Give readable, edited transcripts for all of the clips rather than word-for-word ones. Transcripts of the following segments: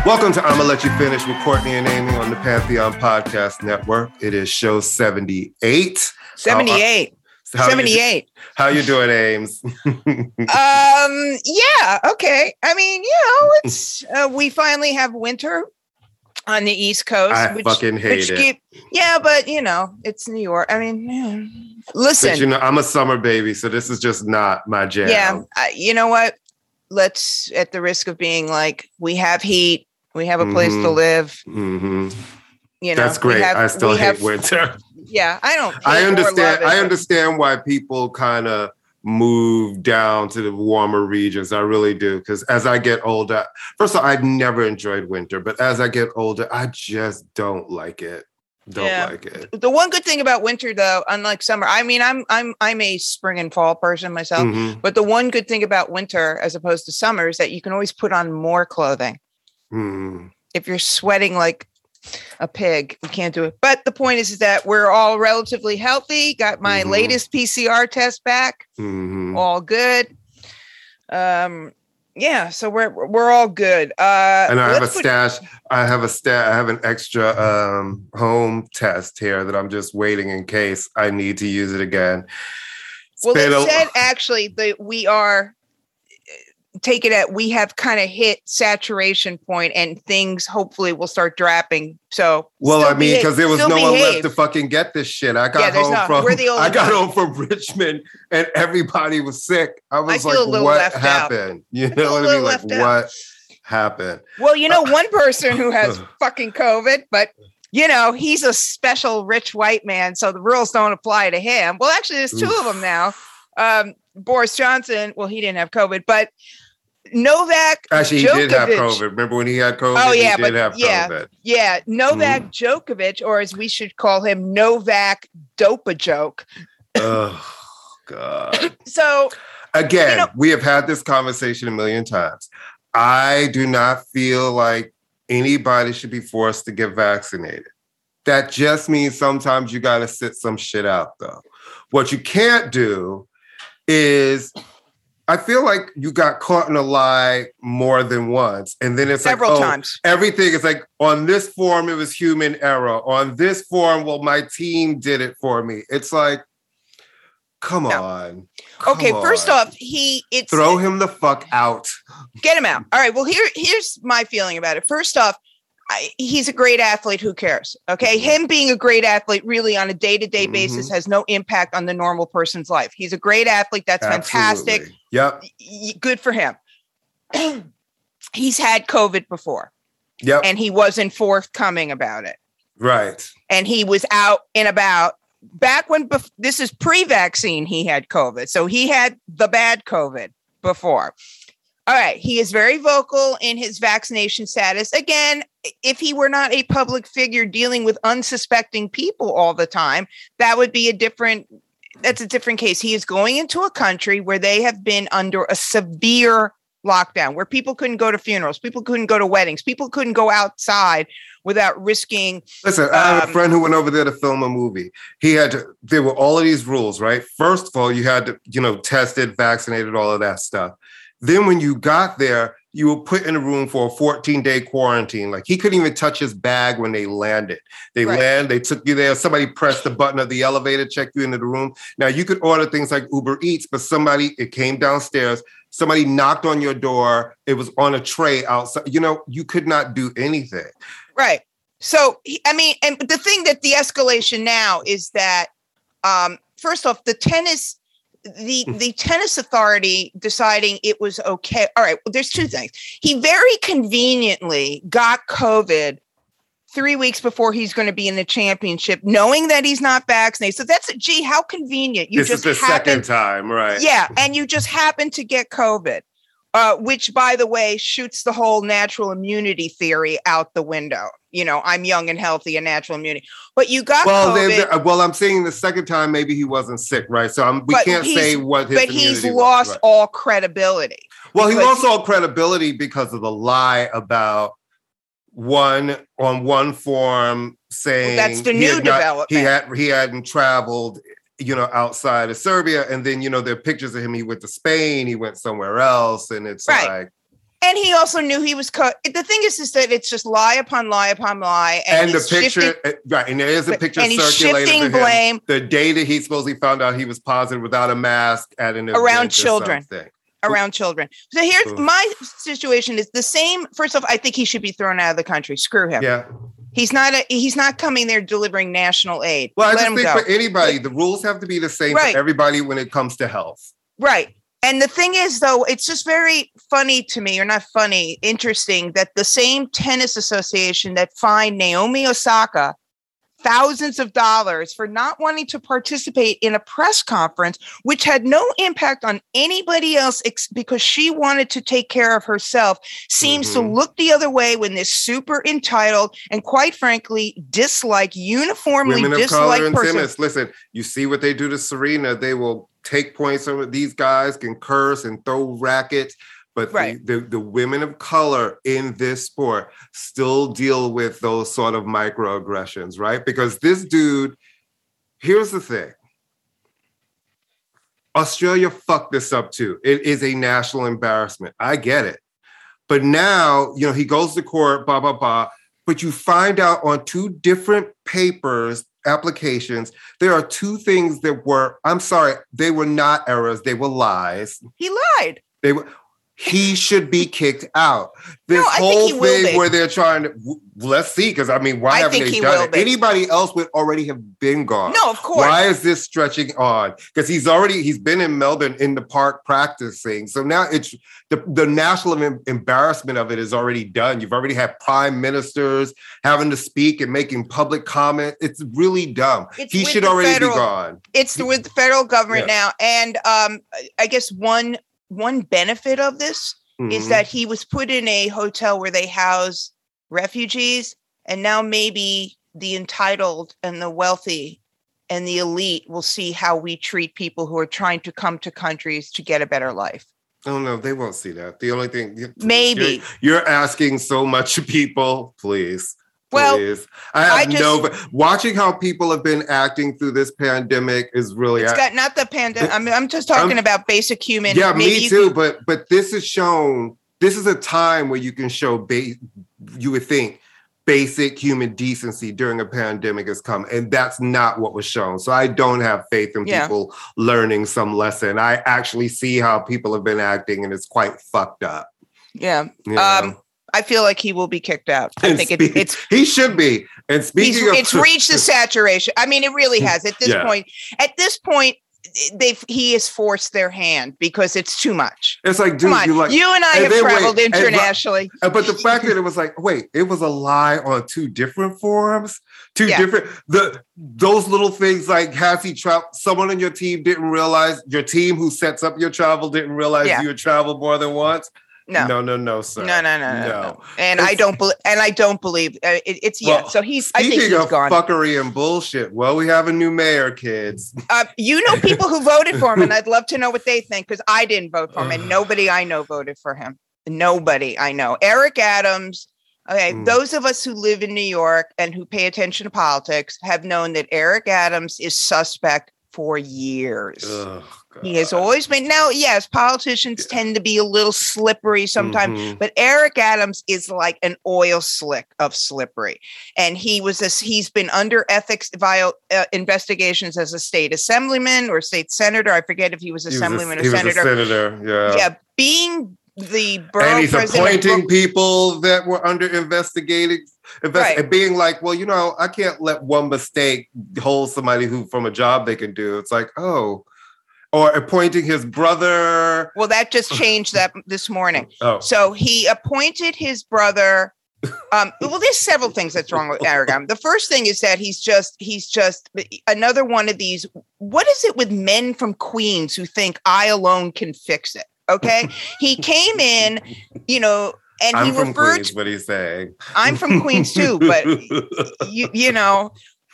Welcome to I'ma Let You Finish with Courtney and Amy on the Pantheon Podcast Network. It is show 78. 78. How you doing, Ames? Yeah, okay. I mean, you know, it's we finally have winter on the East Coast. I fucking hate it. Yeah, but, you know, it's New York. I mean, man. Listen. But, you know, I'm a summer baby, so this is just not my jam. Yeah, you know what? Let's, at the risk of being like, we have heat. We have a place to live. Mm-hmm. You know, that's great. I still hate winter. Yeah, I don't. I understand. I understand why people kind of move down to the warmer regions. I really do, because as I get older, first of all, I've never enjoyed winter, but as I get older, I just don't like it. Don't like it. The one good thing about winter, though, unlike summer, I mean, I'm a spring and fall person myself, but the one good thing about winter, as opposed to summer, is that you can always put on more clothing. If you're sweating like a pig, you can't do it. But the point is that we're all relatively healthy. Got my latest PCR test back. All good. Yeah, so we're all good. And I have a stash. I have an extra home test here that I'm just waiting in case I need to use it again. We have kind of hit saturation point and things hopefully will start dropping. So, well, I mean, because there was no one left to fucking get this shit. I got home from Richmond and everybody was sick. I was like, what happened? You know what I mean? Like, what happened? Well, you know, one person who has fucking COVID, but you know, he's a special rich white man, so the rules don't apply to him. Well, actually, there's two of them now. Boris Johnson, well, he didn't have COVID, but Novak actually Djokovic, he did have COVID. Remember when he had COVID? Oh yeah, he did have COVID. Yeah, Novak Djokovic, or as we should call him, Novak Dopajoke. Oh God. So again, we have had this conversation a million times. I do not feel like anybody should be forced to get vaccinated. That just means sometimes you gotta sit some shit out, though. What you can't do is, I feel like you got caught in a lie more than once. And then it's several times. Everything is like, on this form, it was human error. On this form, well, my team did it for me. It's like, come on. Okay, first off, throw him the fuck out. Get him out. All right, well, here's my feeling about it. First off, he's a great athlete. Who cares? Okay. Him being a great athlete really on a day-to-day basis has no impact on the normal person's life. He's a great athlete. That's fantastic. Yep. Good for him. He's had COVID before. Yep. And he wasn't forthcoming about it. Right. And he was out and about back when this is pre-vaccine, he had COVID. So he had the bad COVID before. All right. He is very vocal in his vaccination status. Again, if he were not a public figure dealing with unsuspecting people all the time, that would be that's a different case. He is going into a country where they have been under a severe lockdown, where people couldn't go to funerals, people couldn't go to weddings, people couldn't go outside without risking. Listen, I have a friend who went over there to film a movie. There were all of these rules, right? First of all, you had to, tested, vaccinated, all of that stuff. Then when you got there, you were put in a room for a 14-day quarantine. Like, he couldn't even touch his bag when they landed. They took you there. Somebody pressed the button of the elevator, checked you into the room. Now, you could order things like Uber Eats, but it came downstairs. Somebody knocked on your door. It was on a tray outside. You could not do anything. Right. So, I mean, and the thing that the escalation now is that, first off, the tennis authority deciding it was okay. All right. Well, there's two things. He very conveniently got COVID 3 weeks before he's going to be in the championship, knowing that he's not vaccinated. So how convenient. This is the second time, right? Yeah. And you just happen to get COVID, which, by the way, shoots the whole natural immunity theory out the window. I'm young and healthy and natural immunity. But you got COVID. I'm saying the second time, maybe he wasn't sick, right? So we can't say what his immunity was. But he's lost all credibility. Well, he lost all credibility because of the lie about one form saying that's the new development. He hadn't traveled, outside of Serbia, and then there are pictures of him. He went to Spain. He went somewhere else, and it's like. And he also knew he was caught. The thing is that it's just lie upon lie upon lie. And the picture, right. And there is a picture circulating of him. The day that he supposedly found out he was positive without a mask at an event around children. Around children. So here's my situation is the same. First off, I think he should be thrown out of the country. Screw him. Yeah. He's not coming there delivering national aid. Well, I just think for anybody, the rules have to be the same for everybody when it comes to health. Right. And the thing is, though, it's just very funny to me, or not funny, interesting, that the same tennis association that fined Naomi Osaka thousands of dollars for not wanting to participate in a press conference, which had no impact on anybody else because she wanted to take care of herself, seems to look the other way when they're super entitled and, quite frankly, uniformly dislike person. Listen, you see what they do to Serena. They will take points over. These guys can curse and throw rackets. But the women of color in this sport still deal with those sort of microaggressions, right? Because this dude, here's the thing. Australia fucked this up too. It is a national embarrassment. I get it. But now, he goes to court, blah, blah, blah. But you find out on two different papers, applications, there are two things that were, I'm sorry, they were not errors. They were lies. He lied. He should be kicked out. This whole thing where they're trying to, let's see, because why haven't they done it? Anybody else would already have been gone. No, of course. Why is this stretching on? Because he's been in Melbourne in the park practicing. So now it's the national embarrassment of it is already done. You've already had prime ministers having to speak and making public comment. It's really dumb. He should already be gone. It's with the federal government now. And I guess one benefit of this is that he was put in a hotel where they house refugees, and now maybe the entitled and the wealthy and the elite will see how we treat people who are trying to come to countries to get a better life. Oh, no, they won't see that. The only thing... Maybe. You're asking so much people, please. Please. Well, watching how people have been acting through this pandemic is really... not the pandemic. I'm just talking about basic human... Yeah, me too. But this is shown... This is a time where you can show, you would think, basic human decency during a pandemic has come. And that's not what was shown. So I don't have faith in people learning some lesson. I actually see how people have been acting and it's quite fucked up. Yeah. I feel like he will be kicked out. He should be. And speaking of... It's reached the saturation. It really has. At this point, he has forced their hand because it's too much. It's like, dude, you and I have traveled internationally. But the fact that it was like, wait, it was a lie on two different forums? Those little things like has he traveled? Someone on your team didn't realize, your team who sets up your travel didn't realize you had traveled more than once? No, sir. No. And I don't believe it. So he's. I think he's gone. Fuckery and bullshit. Well, we have a new mayor, kids. People who voted for him, and I'd love to know what they think because I didn't vote for him, and nobody I know voted for him. Nobody I know. Eric Adams. Okay, those of us who live in New York and who pay attention to politics have known that Eric Adams is suspect for years. Ugh. He has always been. Now, yes, politicians tend to be a little slippery sometimes, but Eric Adams is like an oil slick of slippery. And he's been under ethics investigations as a state assemblyman or state senator. I forget if he was assemblyman or senator. He was a senator, yeah. Yeah, being the borough and he's appointing people that were under investigation, and being like, well, I can't let one mistake hold somebody who from a job they can do. It's like, oh. Or appointing his brother. Well, that just changed that this morning. Oh. So he appointed his brother. There's several things that's wrong with Eric Adams. The first thing is that he's just another one of these. What is it with men from Queens who think I alone can fix it? Okay. He came in, and I'm from Queens, what he's saying. I'm from Queens too, but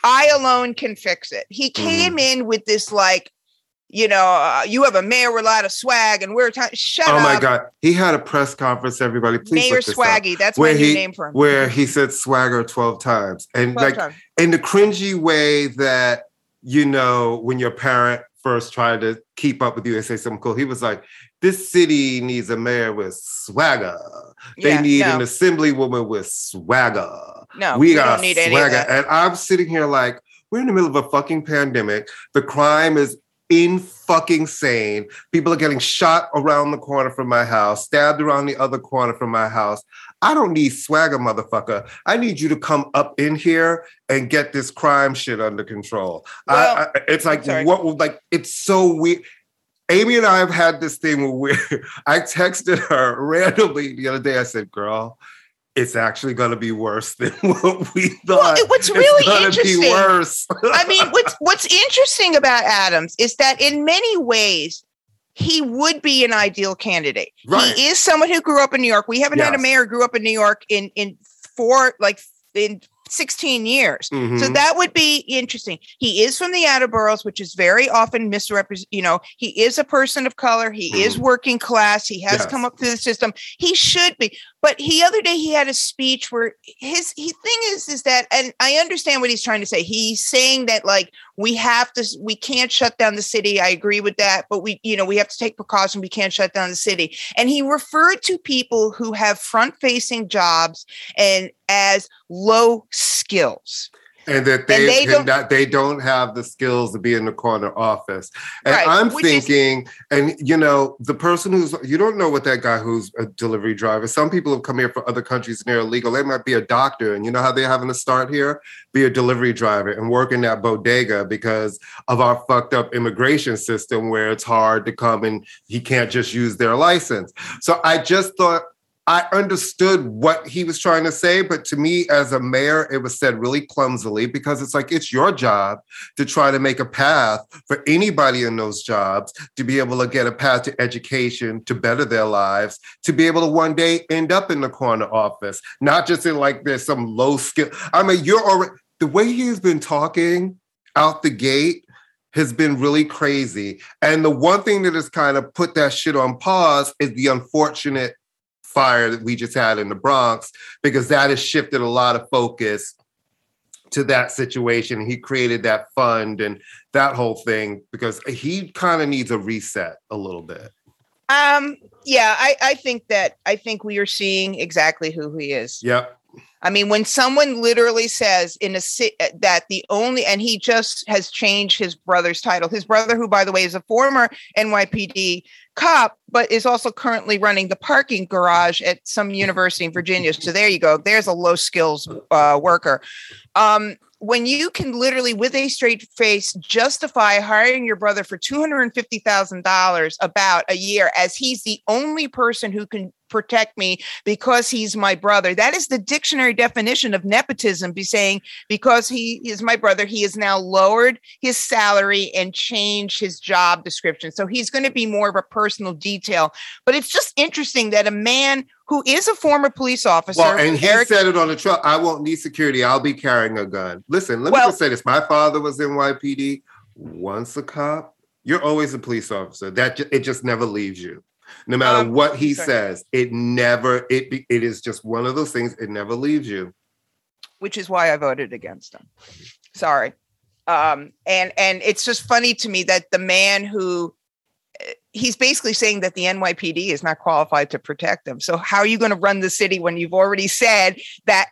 I alone can fix it. He came in with this like, you know, you have a mayor with a lot of swag and we're talking, shut up. Oh my God. He had a press conference, everybody. Please Mayor Swaggy. Up, that's where he named from. Where he said swagger 12 times. And 12 like times. In the cringy way that, you know, when your parent first tried to keep up with you and say something cool, he was like, this city needs a mayor with swagger. They need an assemblywoman with swagger. No, we got don't need swagger. Any of that. And I'm sitting here like, we're in the middle of a fucking pandemic. The crime is in fucking sane. People are getting shot around the corner from my house, stabbed around the other corner from my house. I don't need swagger, motherfucker. I need you to come up in here and get this crime shit under control. Well, it's like, what? Like, it's so weird. Amy and I have had this thing where I texted her randomly the other day. I said, girl, it's actually going to be worse than what we thought. Well, what's really interesting. Be worse. I mean, what's interesting about Adams is that in many ways, he would be an ideal candidate. Right. He is someone who grew up in New York. We haven't had a mayor who grew up in New York in 16 years. Mm-hmm. So that would be interesting. He is from the outer boroughs, which is very often misrepresented. You know, he is a person of color. He is working class. He has come up through the system. He should be. But the other day he had a speech where his thing is that, and I understand what he's trying to say. He's saying that, like, we can't shut down the city. I agree with that. But we have to take precaution. We can't shut down the city. And he referred to people who have front facing jobs and as low skills. And that they don't have the skills to be in the corner office. And right. I'm thinking, the person you don't know what that guy who's a delivery driver. Some people have come here from other countries and they're illegal. They might be a doctor. And you know how they're having to start here? Be a delivery driver and work in that bodega because of our fucked up immigration system where it's hard to come and he can't just use their license. So I just thought, I understood what he was trying to say, but to me as a mayor, it was said really clumsily because it's like, it's your job to try to make a path for anybody in those jobs to be able to get a path to education, to better their lives, to be able to one day end up in the corner office, not just in like there's some low skill. I mean, the way he's been talking out the gate has been really crazy. And the one thing that has kind of put that shit on pause is the unfortunate fire that we just had in the Bronx, because that has shifted a lot of focus to that situation. He created that fund and that whole thing because he kind of needs a reset a little bit. I think we are seeing exactly who he is. Yep. I mean, when someone literally says and he just has changed his brother's title, his brother, who, by the way, is a former NYPD cop, but is also currently running the parking garage at some university in Virginia. So there you go. There's a low skills worker. When you can literally, with a straight face, justify hiring your brother for $250,000 about a year as he's the only person who can protect me because he's my brother. That is the dictionary definition of nepotism, be saying because he is my brother, he has now lowered his salary and changed his job description. So he's going to be more of a personal detail. But it's just interesting that a man who is a former police officer. Well, and Eric said it on the truck, I won't need security. I'll be carrying a gun. Listen, let me just say this. My father was NYPD. Once a cop, you're always a police officer. It just never leaves you. No matter what he says, it is just one of those things. It never leaves you. Which is why I voted against him. Sorry. And it's just funny to me that the man who he's basically saying that the NYPD is not qualified to protect them. So how are you going to run the city when you've already said that?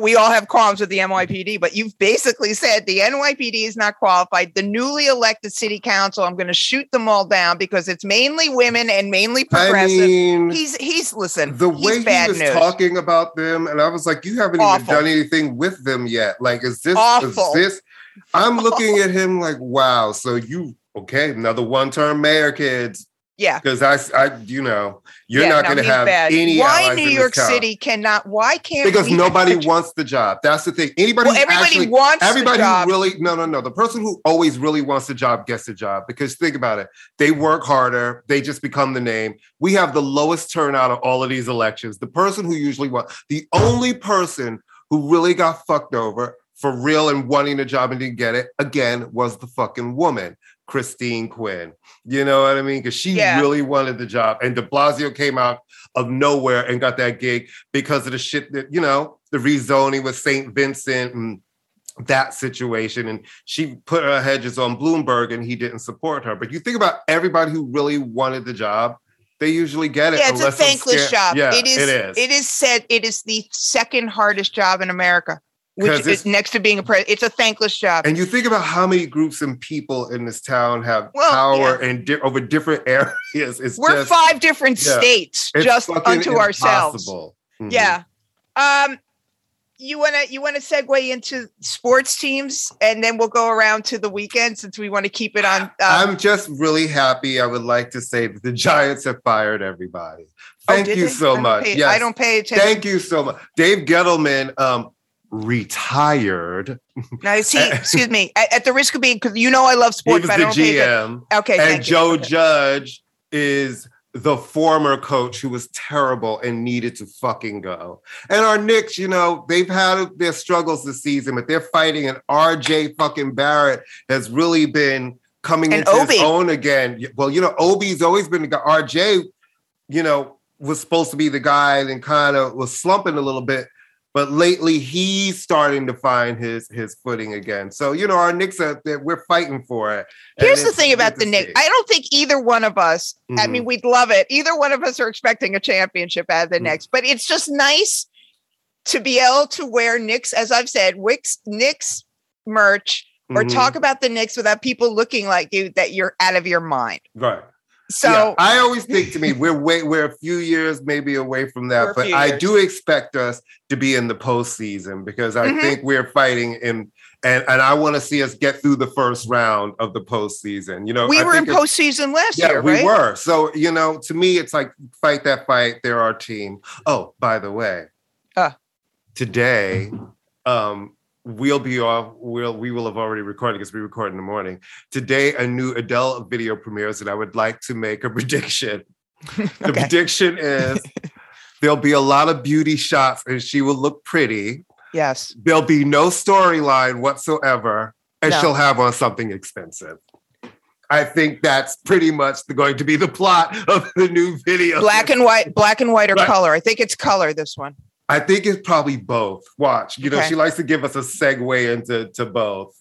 We all have qualms with the NYPD, but you've basically said the NYPD is not qualified. The newly elected city council, I'm going to shoot them all down because it's mainly women and mainly progressive. I mean, he's bad news. Talking about them, and I was like, you haven't even done anything with them yet. Like, is this? I'm looking at him like, wow. So another one-term mayor, kids. Yeah, because you're not going to have any. Why New York City cannot? Why can't? Because nobody wants the job. That's the thing. The person who always really wants the job gets the job. Because think about it, they work harder. They just become the name. We have the lowest turnout of all of these elections. The person who usually wants, the only person who really got fucked over for real and wanting a job and didn't get it again was the fucking woman. Christine Quinn. You know what I mean? Because she really wanted the job. And De Blasio came out of nowhere and got that gig because of the shit that, you know, the rezoning with St. Vincent and that situation. And she put her hedges on Bloomberg and he didn't support her. But you think about everybody who really wanted the job, they usually get it. Yeah, it's a thankless job. Yeah, it is. It is the second hardest job in America, which is next to being a president. It's a thankless job. And you think about how many groups and people in this town have power and over different areas. We're just 5 different states, it's just unto ourselves. Mm-hmm. Yeah. You wanna segue into sports teams, and then we'll go around to the weekend since we want to keep it on. I'm just really happy. I would like to say that the Giants have fired everybody. Thank you so much. I don't pay attention. Thank you so much. Dave Gettleman retired. Now, see, excuse me. At the risk of being, because you know I love sports. He was the GM. Okay, and Joe Judge is the former coach who was terrible and needed to fucking go. And our Knicks, you know, they've had their struggles this season, but they're fighting, and RJ fucking Barrett has really been coming into his own again. Well, you know, Obi's always been the guy. RJ, you know, was supposed to be the guy and kind of was slumping a little bit, but lately he's starting to find his footing again. So, you know, our Knicks, we're fighting for it. Here's the thing about the Knicks. I don't think either one of us, I mean, we'd love it. Either one of us are expecting a championship out of the Knicks. But it's just nice to be able to wear Knicks, as I've said, Knicks merch or talk about the Knicks without people looking like you, that you're out of your mind. Right. So yeah, I always think, to me, we're a few years maybe away from that, but I do expect us to be in the postseason because I think we're fighting and I want to see us get through the first round of the postseason. You know, we were in postseason last year. Yeah, we were. So, you know, to me, it's like fight that fight. They're our team. Oh, by the way, today, we'll be off. We will have already recorded because we record in the morning. Today, a new Adele video premieres, and I would like to make a prediction. The prediction is there'll be a lot of beauty shots, and she will look pretty. Yes. There'll be no storyline whatsoever, and she'll have on something expensive. I think that's pretty much going to be the plot of the new video. Black and white or color. I think it's color, this one. I think it's probably both. Watch. You know, she likes to give us a segue into both.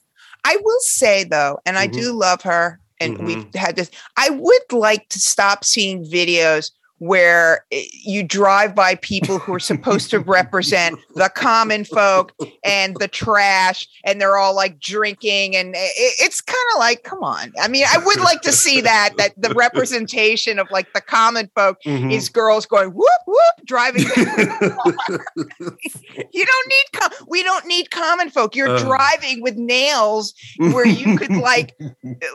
I will say, though, and I do love her, and we've had this, I would like to stop seeing videos where you drive by people who are supposed to represent the common folk and the trash, and they're all like drinking. And it's kind of like, come on. I mean, I would like to see that the representation of like the common folk is girls going, whoop, whoop, driving. We don't need common folk. You're driving with nails where you could like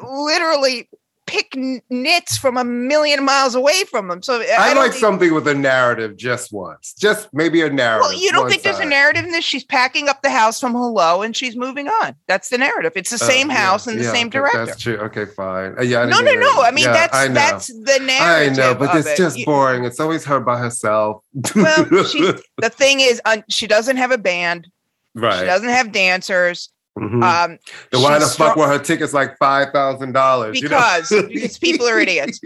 literally pick nits from a million miles away from them. So I like something with a narrative just once. Just maybe a narrative. Well, you don't think there's a narrative in this? She's packing up the house from Hello and she's moving on. That's the narrative. It's the same house and the same director. That's true. Okay, fine. No. I mean, that's the narrative. I know, but it's just boring. It's always her by herself. Well, the thing is, she doesn't have a band. Right. She doesn't have dancers. Why the fuck were her tickets like $5,000? Because these people are idiots.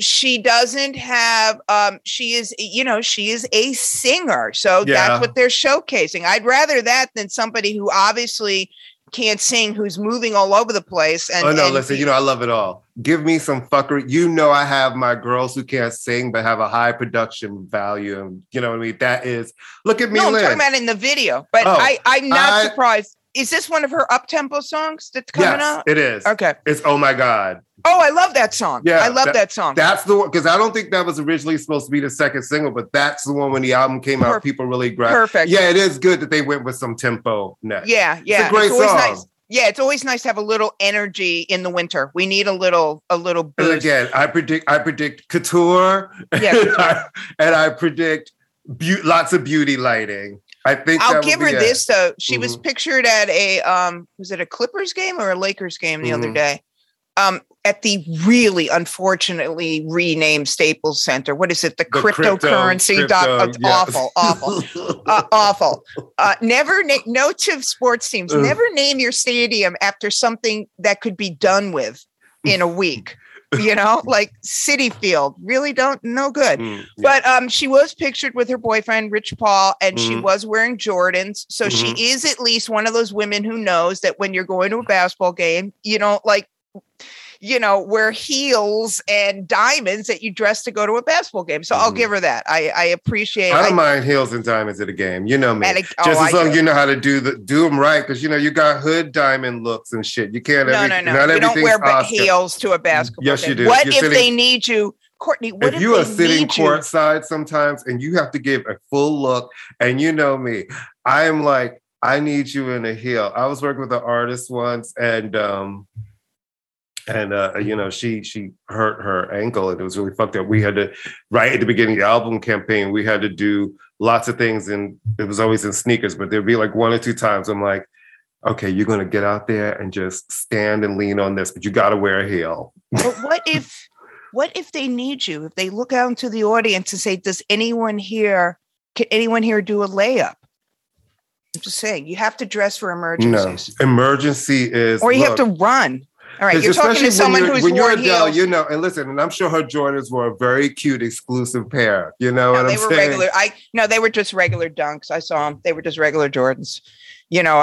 She doesn't have. She is a singer, so that's what they're showcasing. I'd rather that than somebody who obviously can't sing, who's moving all over the place. You know, I love it all. Give me some fuckery. You know, I have my girls who can't sing but have a high production value, and you know what I mean. That is, look at me. No, I'm talking about in the video, but I'm not surprised. Is this one of her up-tempo songs that's coming out? Yes, it is. Okay. It's Oh My God. Oh, I love that song. Yeah, I love that song. That's the one, because I don't think that was originally supposed to be the second single, but that's the one when the album came out, people really grabbed. Perfect. Yeah, it is good that they went with some tempo next. Yeah. It's a great song. Nice. Yeah, it's always nice to have a little energy in the winter. We need a little boost. And again, I predict couture. Yeah. And I predict lots of beauty lighting. I think I'll give her this though. She was pictured at a was it a Clippers game or a Lakers game the other day? At the really unfortunately renamed Staples Center. What is it? The cryptocurrency. Awful. Awful. No two sports teams. Never name your stadium after something that could be done with. in a week. You know, like Citi Field, really don't, no good. Mm, yeah. But she was pictured with her boyfriend, Rich Paul, and mm-hmm. she was wearing Jordans. So mm-hmm. she is at least one of those women who knows that when you're going to a basketball game, you don't like, you know, wear heels and diamonds that you dress to go to a basketball game. So mm-hmm. I'll give her that. I appreciate it. I don't mind heels and diamonds at a game. You know me. Just as long as you know how to do them right. Because, you know, you got hood diamond looks and shit. You can't. Not you don't wear heels to a basketball game. Yes, you do. What if they need you? Courtney, what if you are sitting courtside sometimes and you have to give a full look? And you know me. I am like, I need you in a heel. I was working with an artist once and you know, she hurt her ankle and it was really fucked up. We had to, right at the beginning of the album campaign, we had to do lots of things, and it was always in sneakers, but there'd be like one or two times I'm like, okay, you're going to get out there and just stand and lean on this, but you got to wear a heel. But what if they need you? If they look out into the audience and say, can anyone here do a layup? I'm just saying, you have to dress for emergencies. No, emergency is... Or you have to run. All right, you're talking to someone who's worn heels. You know, and listen, and I'm sure her Jordans were a very cute, exclusive pair. You know what I'm saying? They were regular. They were just regular dunks. I saw them. They were just regular Jordans. You know,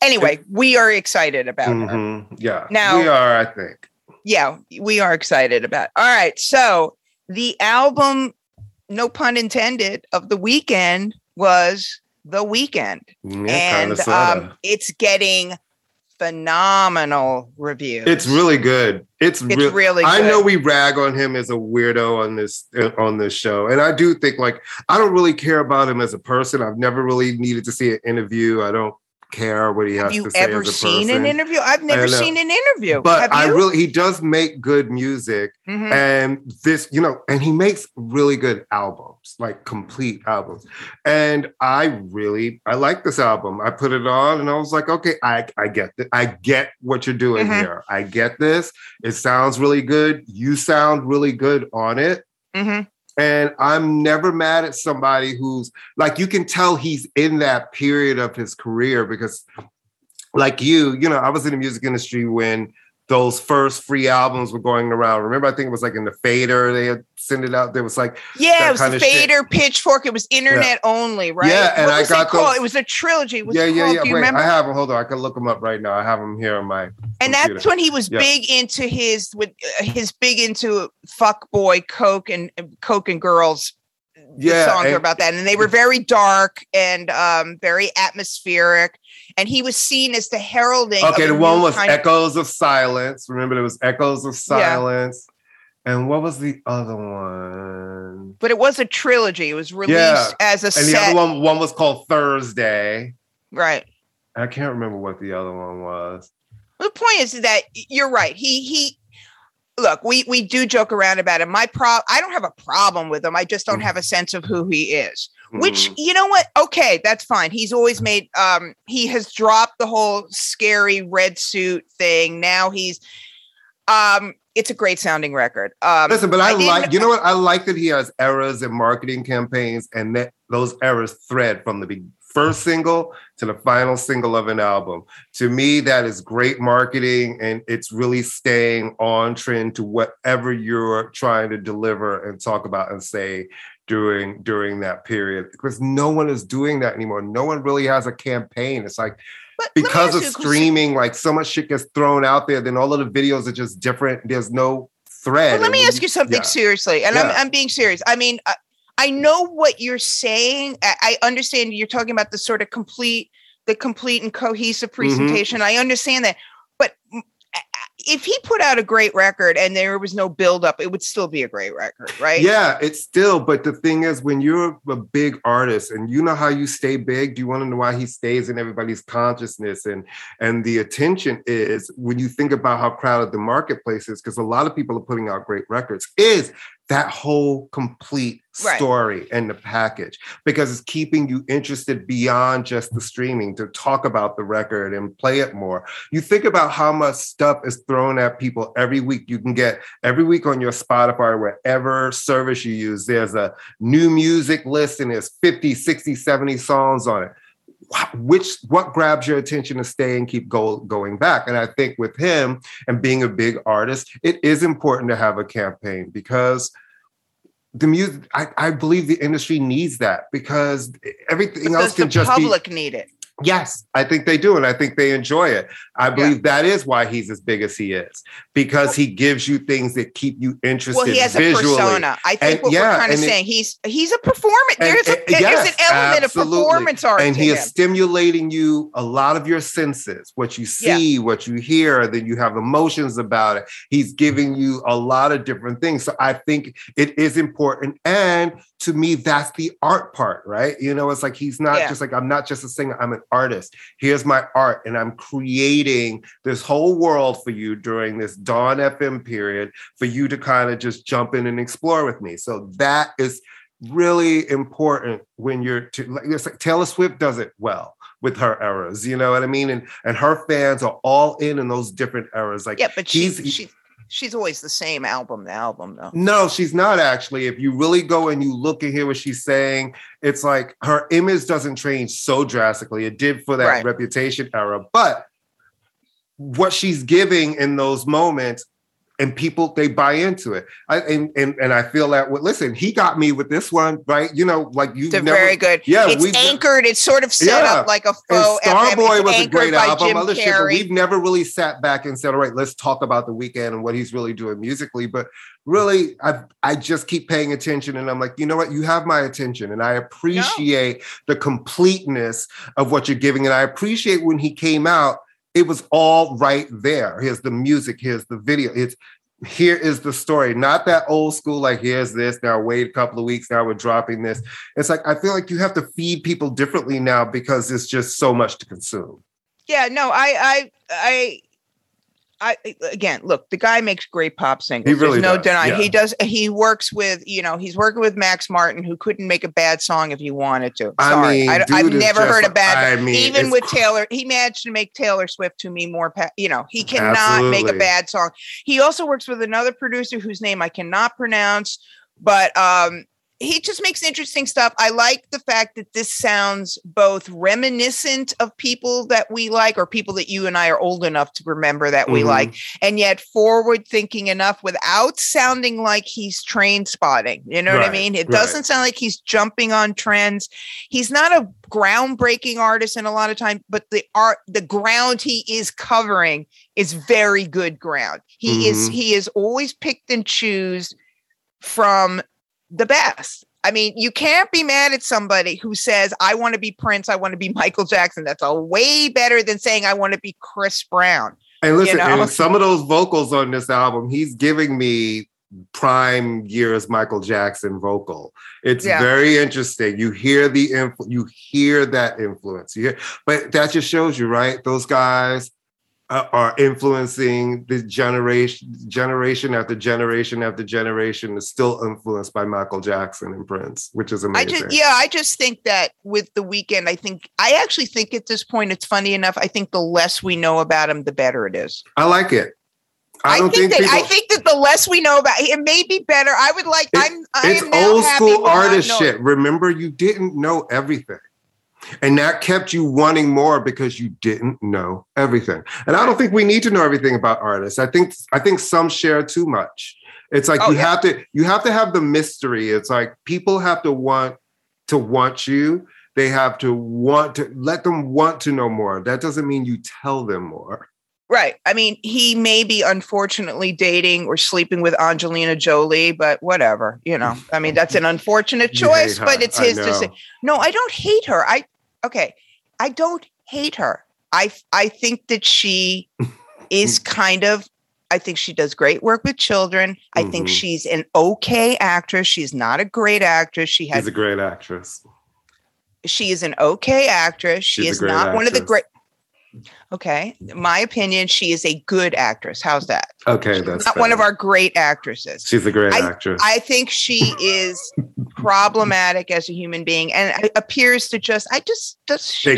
anyway, we are excited about her. Yeah, now, we are, I think. Yeah, we are excited about it. All right, so the album, no pun intended, of The Weeknd was The Weeknd. Yeah, and it's getting... phenomenal reviews. It's really good. It's really good. I know we rag on him as a weirdo on this show, and I do think, like, I don't really care about him as a person. I've never really needed to see an interview. I don't care what he has to say as a person. Have you ever seen an interview? I've never seen an interview. But he does make good music, mm-hmm. and this, you know, and he makes really good albums, like complete albums. And I like this album. I put it on and I was like, okay, I get it. I get what you're doing mm-hmm. here. I get this. It sounds really good. You sound really good on it. Mm-hmm. And I'm never mad at somebody who's like, you can tell he's in that period of his career because, like you know, I was in the music industry when those first free albums were going around. Remember, I think it was like in the Fader, they had sent it out. There was like, yeah, it was the Fader, Pitchfork. It was internet only, right? Yeah, and I got those. It was a trilogy. It was called. Do you remember? I have them. Hold on, I can look them up right now. I have them here on my. And computer. That's when he was big into his fuckboy coke and coke and girls. Yeah, songs about that, and they were very dark and very atmospheric. And he was seen as the heralding. Okay, the one was Echoes of Silence. Remember, there was Echoes of Silence. Yeah. And what was the other one? But it was a trilogy. It was released as a set. And the other one was called Thursday. Right. I can't remember what the other one was. The point is that you're right. He look, we do joke around about him. I don't have a problem with him. I just don't have a sense of who he is. Which, you know what? Okay, that's fine. He's always made, he has dropped the whole scary red suit thing. Now he's, it's a great sounding record. Listen, but you know what? I like that he has eras and marketing campaigns, and that those eras thread from the first single to the final single of an album. To me, that is great marketing, and it's really staying on trend to whatever you're trying to deliver and talk about and say during that period, because no one is doing that anymore. No one really has a campaign. It's like, because of streaming, like so much shit gets thrown out there, then all of the videos are just different. There's no thread. Well, let me ask you something seriously, and I'm being serious. I mean, I know what you're saying. I understand you're talking about the sort of complete and cohesive presentation. Mm-hmm. I understand that, but if he put out a great record and there was no buildup, it would still be a great record, right? Yeah, it's still. But the thing is, when you're a big artist and you know how you stay big, do you want to know why he stays in everybody's consciousness and the attention is when you think about how crowded the marketplace is, because a lot of people are putting out great records, is that whole complete story and the package, because it's keeping you interested beyond just the streaming to talk about the record and play it more. You think about how much stuff is thrown at people every week. You can get every week on your Spotify or whatever service you use, there's a new music list and there's 50, 60, 70 songs on it. what grabs your attention to stay and keep going back. And I think with him and being a big artist, it is important to have a campaign, because the music, I believe the industry needs that, because everything else can just be— the public need it. Yes, I think they do. And I think they enjoy it. I believe that is why he's as big as he is, because he gives you things that keep you interested. Well, he has visually. A persona. I think and, what we're kind of saying, he's a performance. There's an element of performance art. And he is stimulating you, a lot of your senses, what you see, what you hear, then you have emotions about it. He's giving you a lot of different things. So I think it is important. And to me, that's the art part, right? You know, it's like, he's not just like, I'm not just a singer, I'm an artist. Here's my art, and I'm creating this whole world for you during this Dawn FM period for you to kind of just jump in and explore with me. So that is really important when you're it's like Taylor Swift does it well with her eras, you know what I mean? And her fans are all in those different eras. Like, yeah, but she's always the same album to album, though. No, she's not, actually. If you really go and you look and hear what she's saying, it's like her image doesn't change so drastically. It did for that Reputation era. But what she's giving in those moments, and people, they buy into it. And I feel that, well, listen, he got me with this one, right? You know, like you've never— very good. Yeah, it's anchored. It's sort of set up like a faux. Starboy was a great album. Other shit, but we've never really sat back and said, all right, let's talk about The Weeknd and what he's really doing musically. But really, I just keep paying attention, and I'm like, you know what? You have my attention, and I appreciate the completeness of what you're giving. And I appreciate when he came out, it was all right there. Here's the music. Here's the video. Here is the story. Not that old school, like, here's this, now wait a couple of weeks, now we're dropping this. It's like, I feel like you have to feed people differently now because it's just so much to consume. Yeah, no, I again, look, the guy makes great pop singles. He really does. No denying. Yeah. He works with, you know, he's working with Max Martin, who couldn't make a bad song if he wanted to. Sorry. I've never heard a bad. Even with Taylor, he managed to make Taylor Swift to me more. You know, he cannot make a bad song. He also works with another producer whose name I cannot pronounce, but he just makes interesting stuff. I like the fact that this sounds both reminiscent of people that we like, or people that you and I are old enough to remember that we like, and yet forward thinking enough without sounding like he's train spotting. You know what I mean? It doesn't sound like he's jumping on trends. He's not a groundbreaking artist in a lot of time, but the ground he is covering is very good ground. He is always picked and choose from the best. I mean, you can't be mad at somebody who says, I want to be Prince, I want to be Michael Jackson. That's a way better than saying, I want to be Chris Brown. And listen, you know? And some of those vocals on this album, he's giving me prime years Michael Jackson vocal. It's very interesting. You hear that influence. But that just shows you, right? Those guys are influencing the generation after generation after generation is still influenced by Michael Jackson and Prince, which is amazing. I just think that with The Weeknd, I actually think at this point, it's funny enough, I think the less we know about him, the better it is. I like it. I think that the less we know about it may be better. I would like. It's old school artist shit. Remember, you didn't know everything. And that kept you wanting more because you didn't know everything. And I don't think we need to know everything about artists. I think some share too much. It's like you have to have the mystery. It's like people have to want you. They have to want to let them want to know more. That doesn't mean you tell them more. Right. I mean, he may be unfortunately dating or sleeping with Angelina Jolie, but whatever, you know. I mean, that's an unfortunate choice, but it's his decision. No, I don't hate her. I don't hate her. I think that she is kind of, I think she does great work with children. I think she's an okay actress. She's not a great actress. She's a great actress. She is an okay actress. She is not one of the great. Okay. My opinion, she is a good actress. How's that? Okay. She's that's not fair. One of our great actresses. She's a great actress. I think she is problematic as a human being and appears to take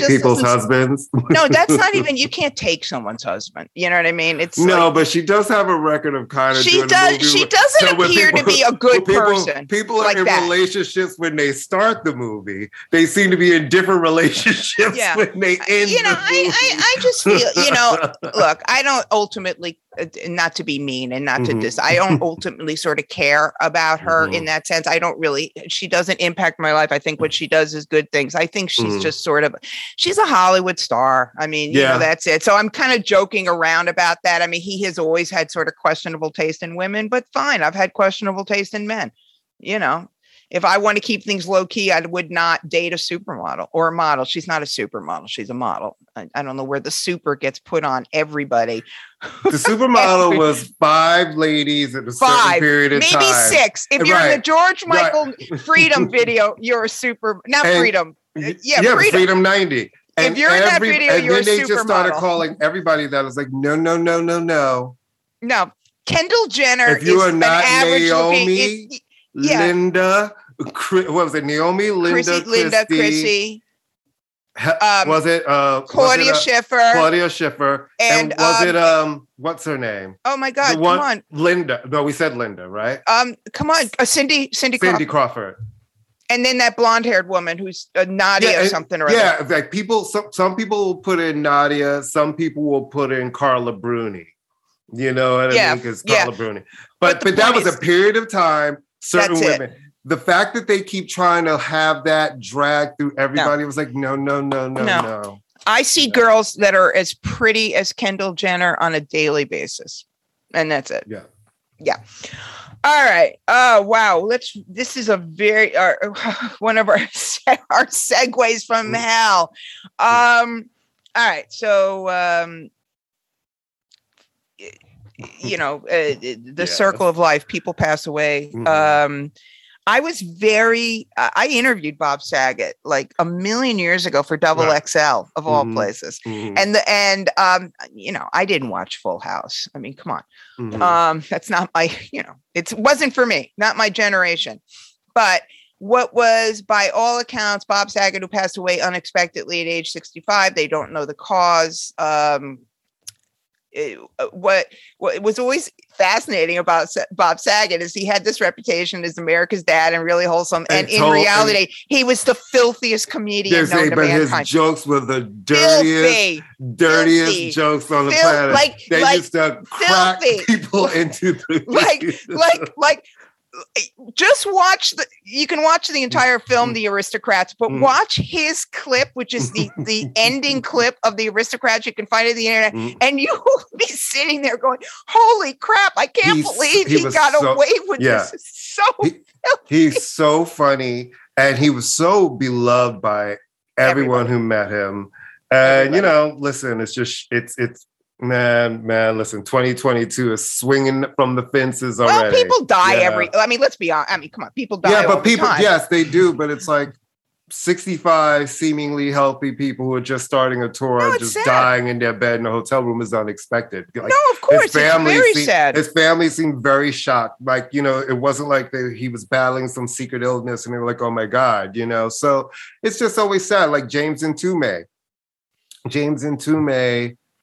people's husbands. No, that's not even, you can't take someone's husband. You know what I mean? It's no, like, but she does have a record of kind of She doesn't appear to be a good person. People are like in relationships when they start the movie. They seem to be in different relationships when they end the movie. I just feel, look, I don't ultimately, not to be mean and not to diss, I don't ultimately sort of care about her in that sense. I don't really, she doesn't impact my life. I think what she does is good things. I think she's just sort of, she's a Hollywood star. I mean, that's it. So I'm kind of joking around about that. I mean, he has always had sort of questionable taste in women, but fine. I've had questionable taste in men, If I want to keep things low key, I would not date a supermodel or a model. She's not a supermodel. She's a model. I don't know where the super gets put on everybody. The supermodel was five ladies at a certain period of time. Maybe six. If you're in the George Michael Freedom video, you're a super. Not and, Freedom. Yeah, Freedom 90. And if you're in that video, you're a supermodel. And then they just started calling everybody that. It's like, no. No. Kendall Jenner is an average looking. Linda, what was it? Naomi, Linda, Chrissy. Was it Claudia Schiffer? Claudia Schiffer, and was it what's her name? Oh my God! Come on, Linda. No, we said Linda, right? Come on, Cindy Crawford. And then that blonde-haired woman who's Nadia or something or other. Yeah, like people. Some people will put in Nadia. Some people will put in Carla Bruni. You know what I mean? Because Carla Bruni. But that was a period of time. Certain That's women. It. The fact that they keep trying to have that drag through everybody was like, no. I see girls that are as pretty as Kendall Jenner on a daily basis. And that's it. Yeah. Yeah. All right. Wow. This is a very, one of our segues from hell. All right. So, the circle of life, people pass away. I was I interviewed Bob Saget like a million years ago for Double XL of all places. And I didn't watch Full House. I mean, come on. That's not my, it wasn't for me, not my generation, but what was, by all accounts, Bob Saget, who passed away unexpectedly at age 65, they don't know the cause. What was always fascinating about Bob Saget is he had this reputation as America's dad and really wholesome. And in reality, he was the filthiest comedian known to mankind. But his jokes were the dirtiest jokes on the planet. They used to crack people into the... Just watch you can watch the entire film, The Aristocrats, but watch his clip, which is the ending clip of The Aristocrats. You can find it on the internet, and you will be sitting there going, holy crap, I can't believe he got away with this. It's so he's so funny, and he was so beloved by everyone who met him. And, listen, it's just, it's, Man, listen, 2022 is swinging from the fences already. Well, people die let's be honest. I mean, come on, people die. Yeah, but people, yes, they do. But it's like 65 seemingly healthy people who are just starting a tour and just sad. Dying in their bed in a hotel room is unexpected. Like, no, of course, it's very sad. His family seemed very shocked. Like, it wasn't like he was battling some secret illness and they were like, oh my God, So it's just always sad. Like James Ntume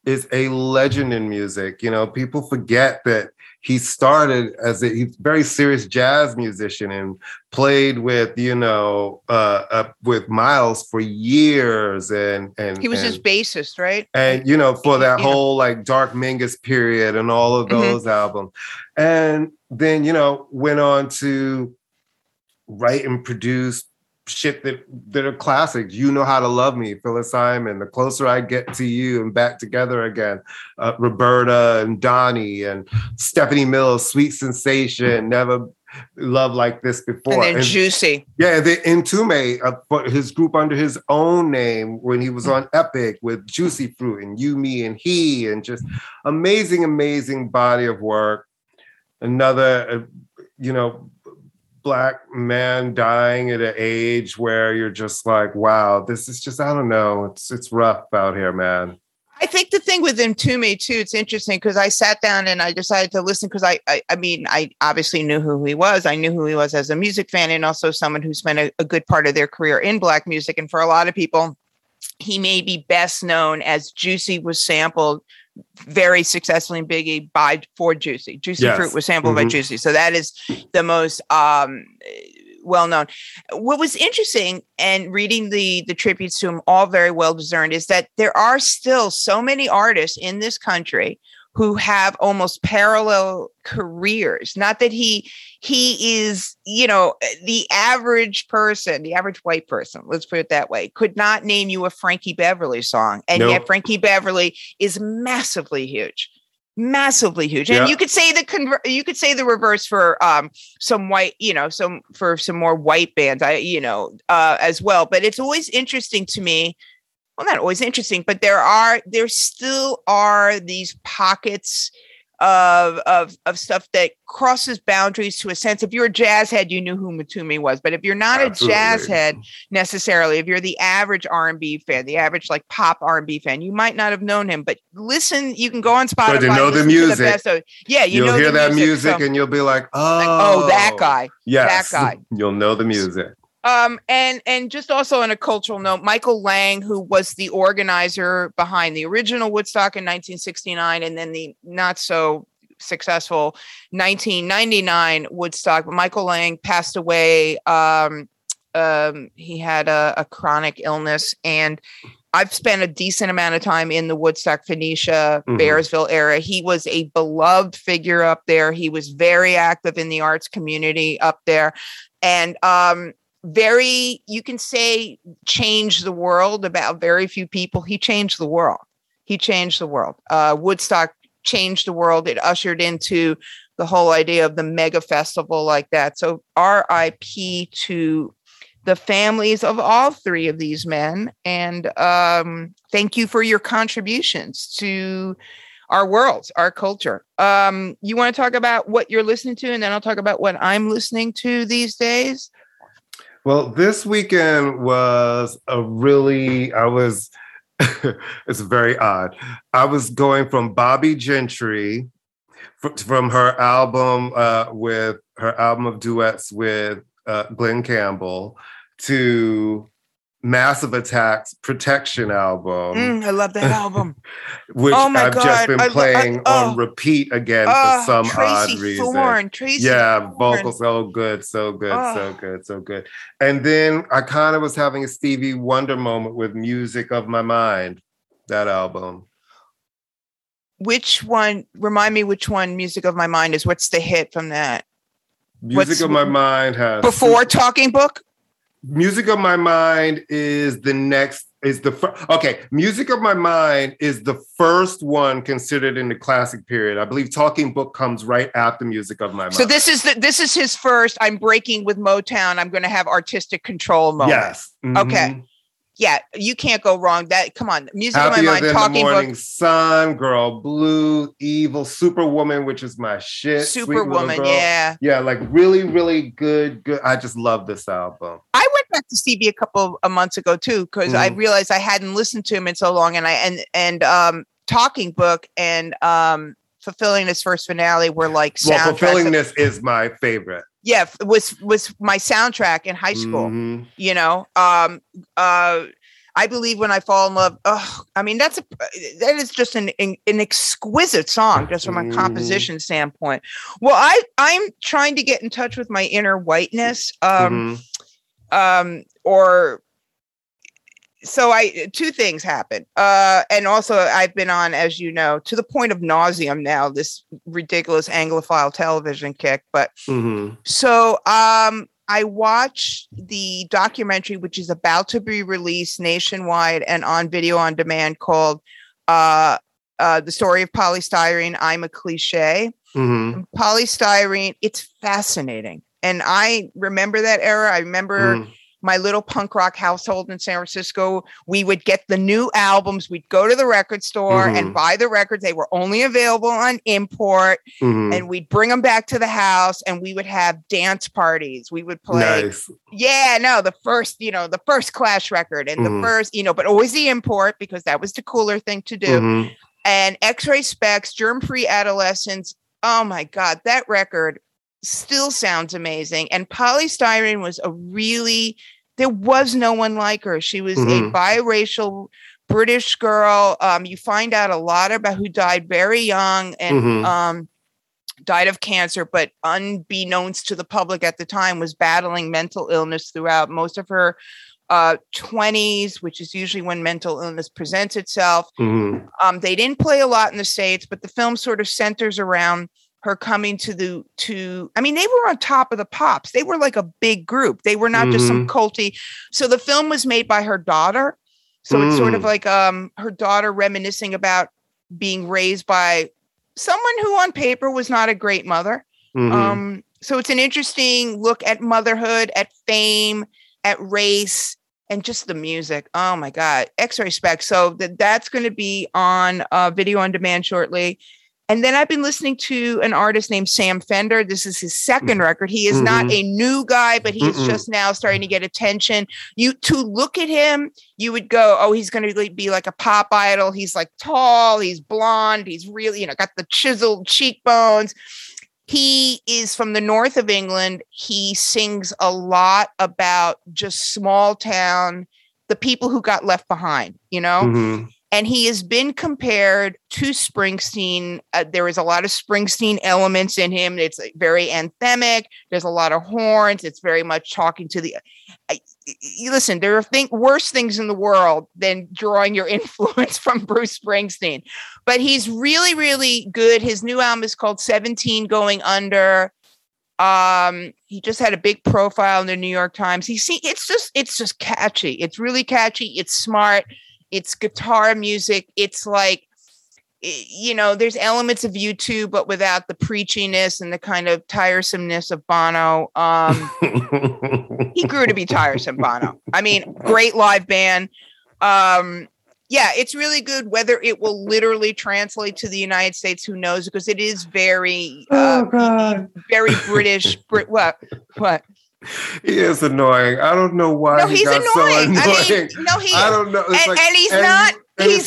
is a legend in music. People forget that he started as a very serious jazz musician and played with, with Miles for years. And he was his bassist, right? And, for that whole like Dark Mingus period and all of those albums. And then, went on to write and produce shit that are classics. You Know How to Love Me, Phyllis Hyman, The Closer I Get to You, and Back Together Again, Roberta and Donnie and Stephanie Mills, Sweet Sensation, Never Loved Like This Before. And then Juicy. Yeah, and then Ntume, his group under his own name when he was on Epic with Juicy Fruit and You, Me, and He, and just amazing, amazing body of work. Another, Black man dying at an age where you're just like, wow, this is just, I don't know. It's rough out here, man. I think the thing with Mtume too, it's interesting because I sat down and I decided to listen because I mean, I obviously knew who he was. I knew who he was as a music fan and also someone who spent a good part of their career in black music. And for a lot of people, he may be best known as Juicy was sampled very successfully in Biggie for Juicy. Juicy yes. Fruit was sampled by Juicy. So that is the most well-known. What was interesting and reading the tributes to him, all very well discerned, is that there are still so many artists in this country who have almost parallel careers. Not that he is, you know, the average person, the average white person, let's put it that way, could not name you a Frankie Beverly song. And yet Frankie Beverly is massively huge. Massively huge, and you could say the reverse for some white, you know, some more white bands, as well. But it's always interesting to me. Well, not always interesting, but there still are these pockets of stuff that crosses boundaries to a sense. If you're a jazz head, you knew who Mtume was. But if you're not a jazz head necessarily, if you're the average R&B fan, the average like pop R&B fan, you might not have known him. But listen, you can go on Spotify. But you know the music. You'll hear that music and you'll be like, oh, that guy. Yes. That guy. You'll know the music. And just also on a cultural note, Michael Lang, who was the organizer behind the original Woodstock in 1969 and then the not so successful 1999 Woodstock, Michael Lang passed away. He had a chronic illness, and I've spent a decent amount of time in the Woodstock, Phoenicia, Bearsville era. He was a beloved figure up there. He was very active in the arts community up there. And, very, you can say, change the world about very few people. He changed the world. Woodstock changed the world. It ushered into the whole idea of the mega festival like that. So RIP to the families of all three of these men. And thank you for your contributions to our worlds, our culture. You want to talk about what you're listening to, and then I'll talk about what I'm listening to these days. Well, this weekend was it's very odd. I was going from Bobby Gentry, from her album of duets with Glenn Campbell, to Massive Attack's Protection album. I love that album. Which just been playing on repeat again for some odd reason. Tracy Thorn. Vocals so good. And then I kind of was having a Stevie Wonder moment with Music of My Mind, that album. Which one? Remind me which one Music of My Mind is. What's the hit from that? Music of My Mind has... Before Talking Book? Music of My Mind is Music of My Mind is the first one considered in the classic period. I believe Talking Book comes right after Music of My Mind. So this is his first, I'm breaking with Motown, I'm going to have artistic control moment. Yes. Mm-hmm. Okay. Yeah, you can't go wrong. Music Happier of My Mind, than Talking the Morning Book. Sun, Girl Blue, Evil, Superwoman, which is my shit. Superwoman, yeah. Yeah, like really, really good. I just love this album. I went back to Stevie a couple of months ago too, because I realized I hadn't listened to him in so long, and Talking Book and Fulfilling This First Finale were like soundtracks. Well, Fulfilling This is my favorite. Yeah, was my soundtrack in high school, you know. I Believe When I Fall in Love. Oh, I mean, that is just an exquisite song, just from a composition standpoint. Well, I'm trying to get in touch with my inner whiteness, or. So two things happened. And also I've been on, as you know, to the point of nauseum now, this ridiculous Anglophile television kick. But so I watched the documentary, which is about to be released nationwide and on video on demand, called The Story of Poly Styrene, I'm a Cliche. Poly Styrene, it's fascinating. And I remember that era. I remember my little punk rock household in San Francisco, we would get the new albums. We'd go to the record store and buy the records. They were only available on import, and we'd bring them back to the house, and we would have dance parties. We would play, the first Clash record and the first, but always the import, because that was the cooler thing to do. And X-Ray Specs, Germ-Free Adolescence. Oh my God, that record still sounds amazing. And Poly Styrene was there was no one like her. She was a biracial British girl. You find out a lot about who died very young and died of cancer, but unbeknownst to the public at the time was battling mental illness throughout most of her 20s, which is usually when mental illness presents itself. They didn't play a lot in the States, but the film sort of centers around her coming they were on top of the pops. They were like a big group. They were not just some culty. So the film was made by her daughter. So it's sort of like her daughter reminiscing about being raised by someone who on paper was not a great mother. So it's an interesting look at motherhood, at fame, at race, and just the music. Oh my God, X-Ray Specs. So that's going to be on video on demand shortly. And then I've been listening to an artist named Sam Fender. This is his second record. He is not a new guy, but he is just now starting to get attention. To look at him, you would go, oh, he's going to be like a pop idol. He's like tall, he's blonde, he's really, got the chiseled cheekbones. He is from the north of England. He sings a lot about just small town, the people who got left behind, And he has been compared to Springsteen. There is a lot of Springsteen elements in him. It's very anthemic. There's a lot of horns. It's very much talking to the... Listen, there are worse things in the world than drawing your influence from Bruce Springsteen. But he's really, really good. His new album is called 17 Going Under. He just had a big profile in the New York Times. It's just catchy. It's really catchy. It's smart. It's guitar music. It's like, there's elements of U2, but without the preachiness and the kind of tiresomeness of Bono. He grew to be tiresome, Bono. I mean, great live band. It's really good. Whether it will literally translate to the United States, who knows? Because it is very, very British. What? He is annoying. I don't know why. No, he's annoying. So annoying. I don't know. He's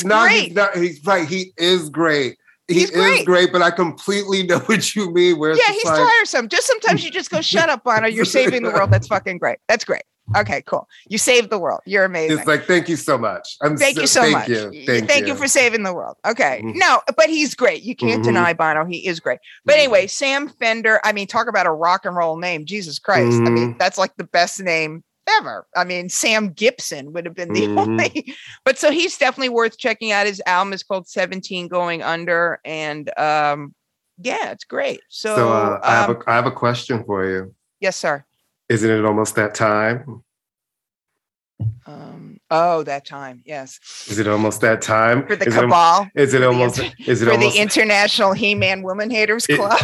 great. He's right. He is great. He is great, but I completely know what you mean. He's tiresome. Just sometimes you just go, shut up, Bono. You're saving the world. That's fucking great. That's great. Okay, cool. You saved the world. You're amazing. It's like, thank you so much. Thank you so much. Thank you for saving the world. Okay. No, but he's great. You can't deny Bono. He is great. But anyway, Sam Fender, talk about a rock and roll name. Jesus Christ. That's like the best name ever. Sam Gibson would have been the only. But so he's definitely worth checking out. His album is called 17 Going Under. And it's great. So I have a question for you. Yes, sir. Isn't it almost that time? That time. Yes. Is it almost that time? For the cabal? Is it almost the International He-Man Woman Haters Club?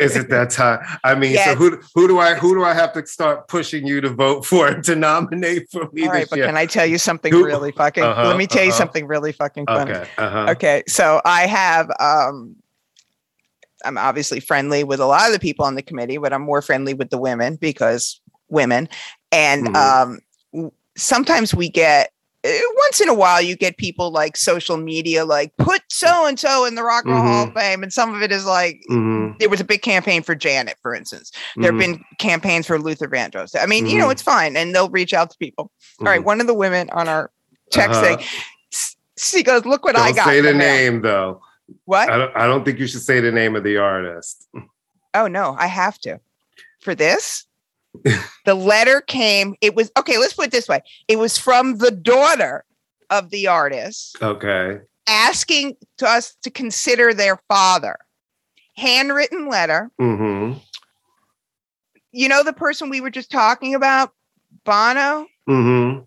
Is it that time? So who do I have to start pushing you to vote for to nominate for me? All right, but can I tell you something really fucking? Let me tell you something really fucking funny. Okay. So I have. I'm obviously friendly with a lot of the people on the committee, but I'm more friendly with the women because women. And sometimes we get, once in a while, you get people like social media, like put so-and-so in the Rock and Roll Hall of Fame. And some of it is like, there was a big campaign for Janet, for instance. There have been campaigns for Luther Vandross. It's fine. And they'll reach out to people. All right. One of the women on our text thing, she goes, look what I got. Don't say the name though. What? I don't think you should say the name of the artist. Oh, no, I have to. For this, the letter came. It was, okay, let's put it this way. It was from the daughter of the artist. Okay. Asking us to consider their father. Handwritten letter. Mm-hmm. The person we were just talking about? Bono? Mm-hmm.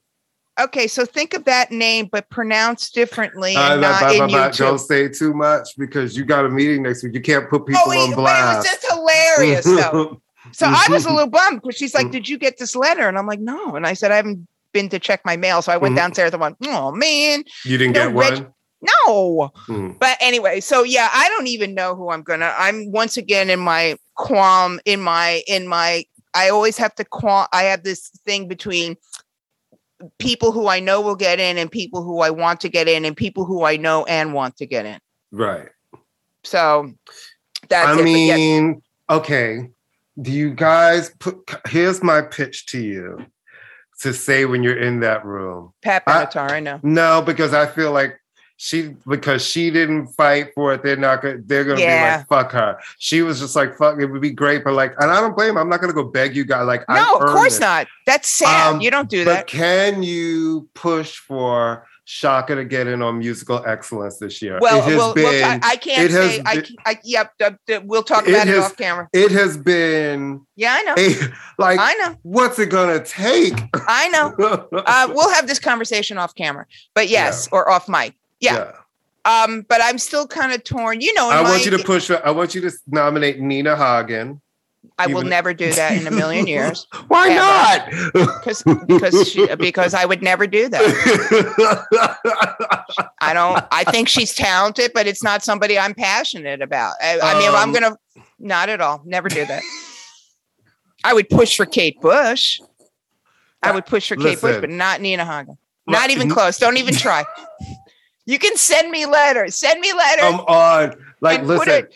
Okay, so think of that name, but pronounced differently. Don't say too much because you got a meeting next week. You can't put people on blast. It was just hilarious, though. So I was a little bummed because she's like, did you get this letter? And I'm like, no. And I said, I haven't been to check my mail. So I went downstairs and went, oh, man. You didn't get one? No. But anyway, so yeah, I don't even know who I'm going to. I'm once again in my qualm, in my, I always have to qualm. I have this thing between people who I know will get in and people who I want to get in and people who I know and want to get in. Right. So that's it. I mean, okay. Do you guys here's my pitch to you to say when you're in that room. Pat Benatar, I know. No, because I feel like she didn't fight for it. They're gonna be like, fuck her. She was just like, fuck, it would be great, but like, and I don't blame her. I'm not gonna go beg you guys. Like, no, of course not. That's sad. You don't do that. But can you push for Shaka to get in on musical excellence this year? We'll talk about it off camera. It has been. Yeah, I know. I know. What's it going to take? I know. We'll have this conversation off camera, but yes, or off mic. Yeah. But I'm still kind of torn. You know, I want you to nominate Nina Hagen. I will never do that in a million years. Why ever. Not? Because I would never do that. I don't. I think she's talented, but it's not somebody I'm passionate about. I mean, I'm gonna not at all. Never do that. I would push for Kate Bush. But not Nina Hagen. Not even close. Don't even try. You can send me letters. Come on. Like, listen.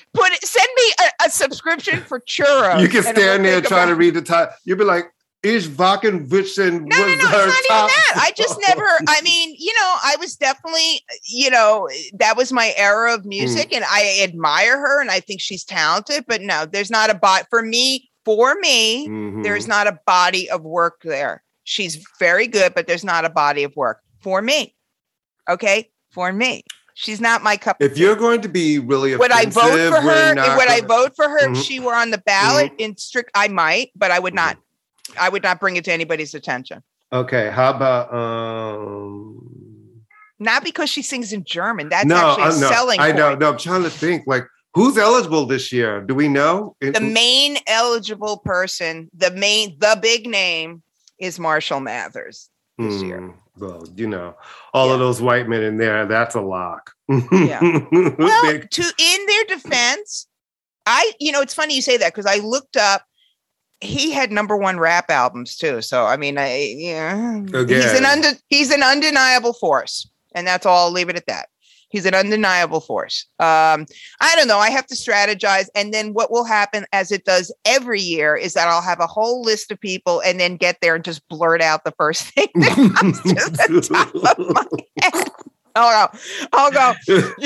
Send me a subscription for churros. You can stand there trying to read the top. You'll be like, Ish Vakken Vichen. No, it's not even that. I just never, I mean, you know, I was definitely, you know, that was my era of music and I admire her and I think she's talented, but no, there's not a body. For me, there's not a body of work there. She's very good, but there's not a body of work for me. Okay. For me, she's not my cup. If you're going to be really offensive, I vote for her if she were on the ballot in strict? I might, but I would not. I would not bring it to anybody's attention. Okay, how about? Not because she sings in German. That's selling. I know. No, I'm trying to think. Like, who's eligible this year? Do we know? Main eligible person, the big name, is Marshall Mathers this year. Well, you know, all of those white men in there, that's a lock. Yeah. Well, in their defense, it's funny you say that because I looked up, he had #1 rap albums too. So, I mean, Again. He's an undeniable force. And that's all, I'll leave it at that. He's an undeniable force. I don't know. I have to strategize. And then what will happen, as it does every year, is that I'll have a whole list of people and then get there and just blurt out the first thing that comes to the top of my head. Oh, no. I'll go, I don't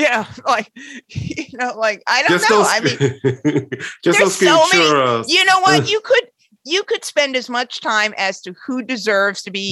know. I mean, just those churros. You know what? You could spend as much time as to who deserves to be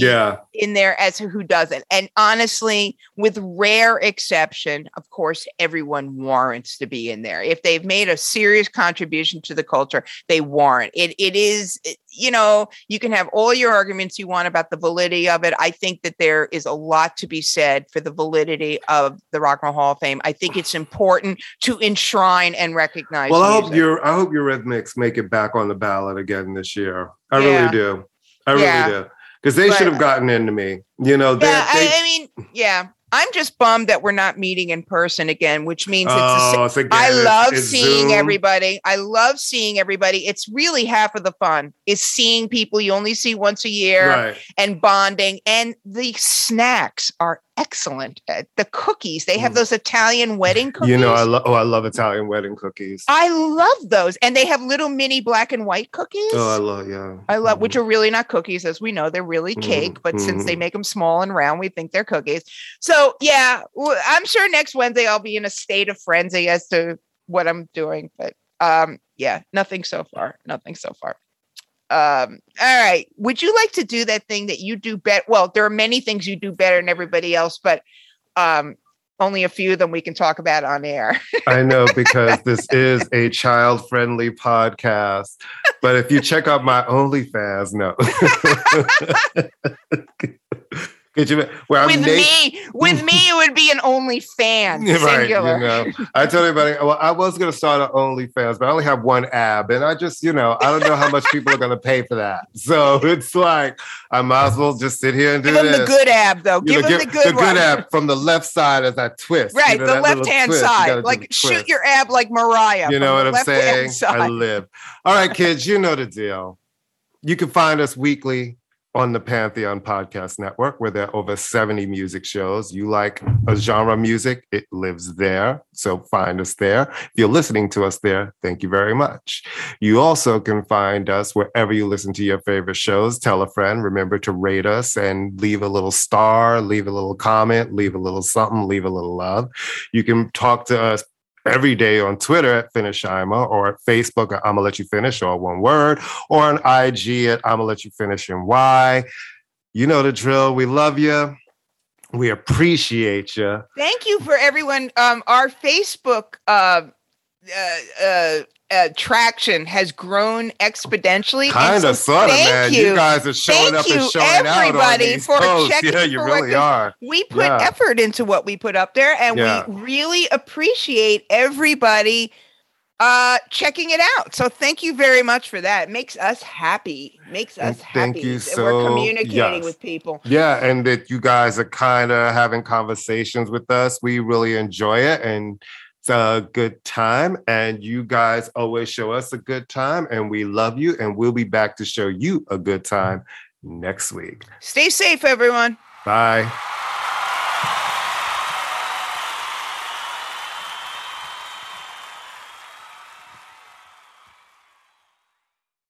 in there as to who doesn't. And honestly, with rare exception, of course, everyone warrants to be in there. If they've made a serious contribution to the culture, they warrant it. It is, you know, you can have all your arguments you want about the validity of it. I think that there is a lot to be said for the validity of the Rock and Roll Hall of Fame. I think it's important to enshrine and recognize. Well, I hope your Rhythmics make it back on the ballot again this year. I really do. I really do. Because they should have gotten into me. You know, I'm just bummed that we're not meeting in person again, which means I love seeing everybody. It's really half of the fun is seeing people you only see once a year and bonding. And the snacks are excellent. The cookies, they have those Italian wedding cookies. You know, I love Italian wedding cookies. I love those. And they have little mini black and white cookies. Oh, which are really not cookies, as we know, they're really cake, but since they make them small and round, we think they're cookies. So yeah, I'm sure next Wednesday I'll be in a state of frenzy as to what I'm doing, but nothing so far. All right. Would you like to do that thing that you do better? Well, there are many things you do better than everybody else, but only a few of them we can talk about on air. I know, because this is a child-friendly podcast. But if you check out my OnlyFans, no. With me, it would be an OnlyFans. Right, singular. I tell everybody, well, I was going to start an OnlyFans, but I only have one ab, and I just, I don't know how much people are going to pay for that. So it's like I might as well just sit here and give this. Give them the good ab, though. Give them the good one. The good ab from the left side as I twist. Right, the left hand side. Like shoot your ab like Mariah. You know what I'm saying? I live. All right, kids, you know the deal. You can find us weekly on the Pantheon Podcast Network, where there are over 70 music shows. You like a genre music, it lives there. So find us there. If you're listening to us there, thank you very much. You also can find us wherever you listen to your favorite shows. Tell a friend. Remember to rate us and leave a little star, leave a little comment, leave a little something, leave a little love. You can talk to us every day on Twitter at FinishImma, or at Facebook at I'ma Let You Finish, all one word, or on IG at I'ma Let You Finish and Why. You know the drill. We love you. We appreciate you. Thank you for everyone. Our Facebook traction has grown exponentially. Kind of, sort of, man. You guys are showing up and showing out. Everybody for checking. Yeah, you really are. We put effort into what we put up there, and we really appreciate everybody checking it out. So thank you very much for that. It makes us happy. Thank you so much. We're communicating with people. Yeah, and that you guys are kind of having conversations with us. We really enjoy it, and it's a good time, and you guys always show us a good time, and we love you, and we'll be back to show you a good time next week. Stay safe, everyone. Bye.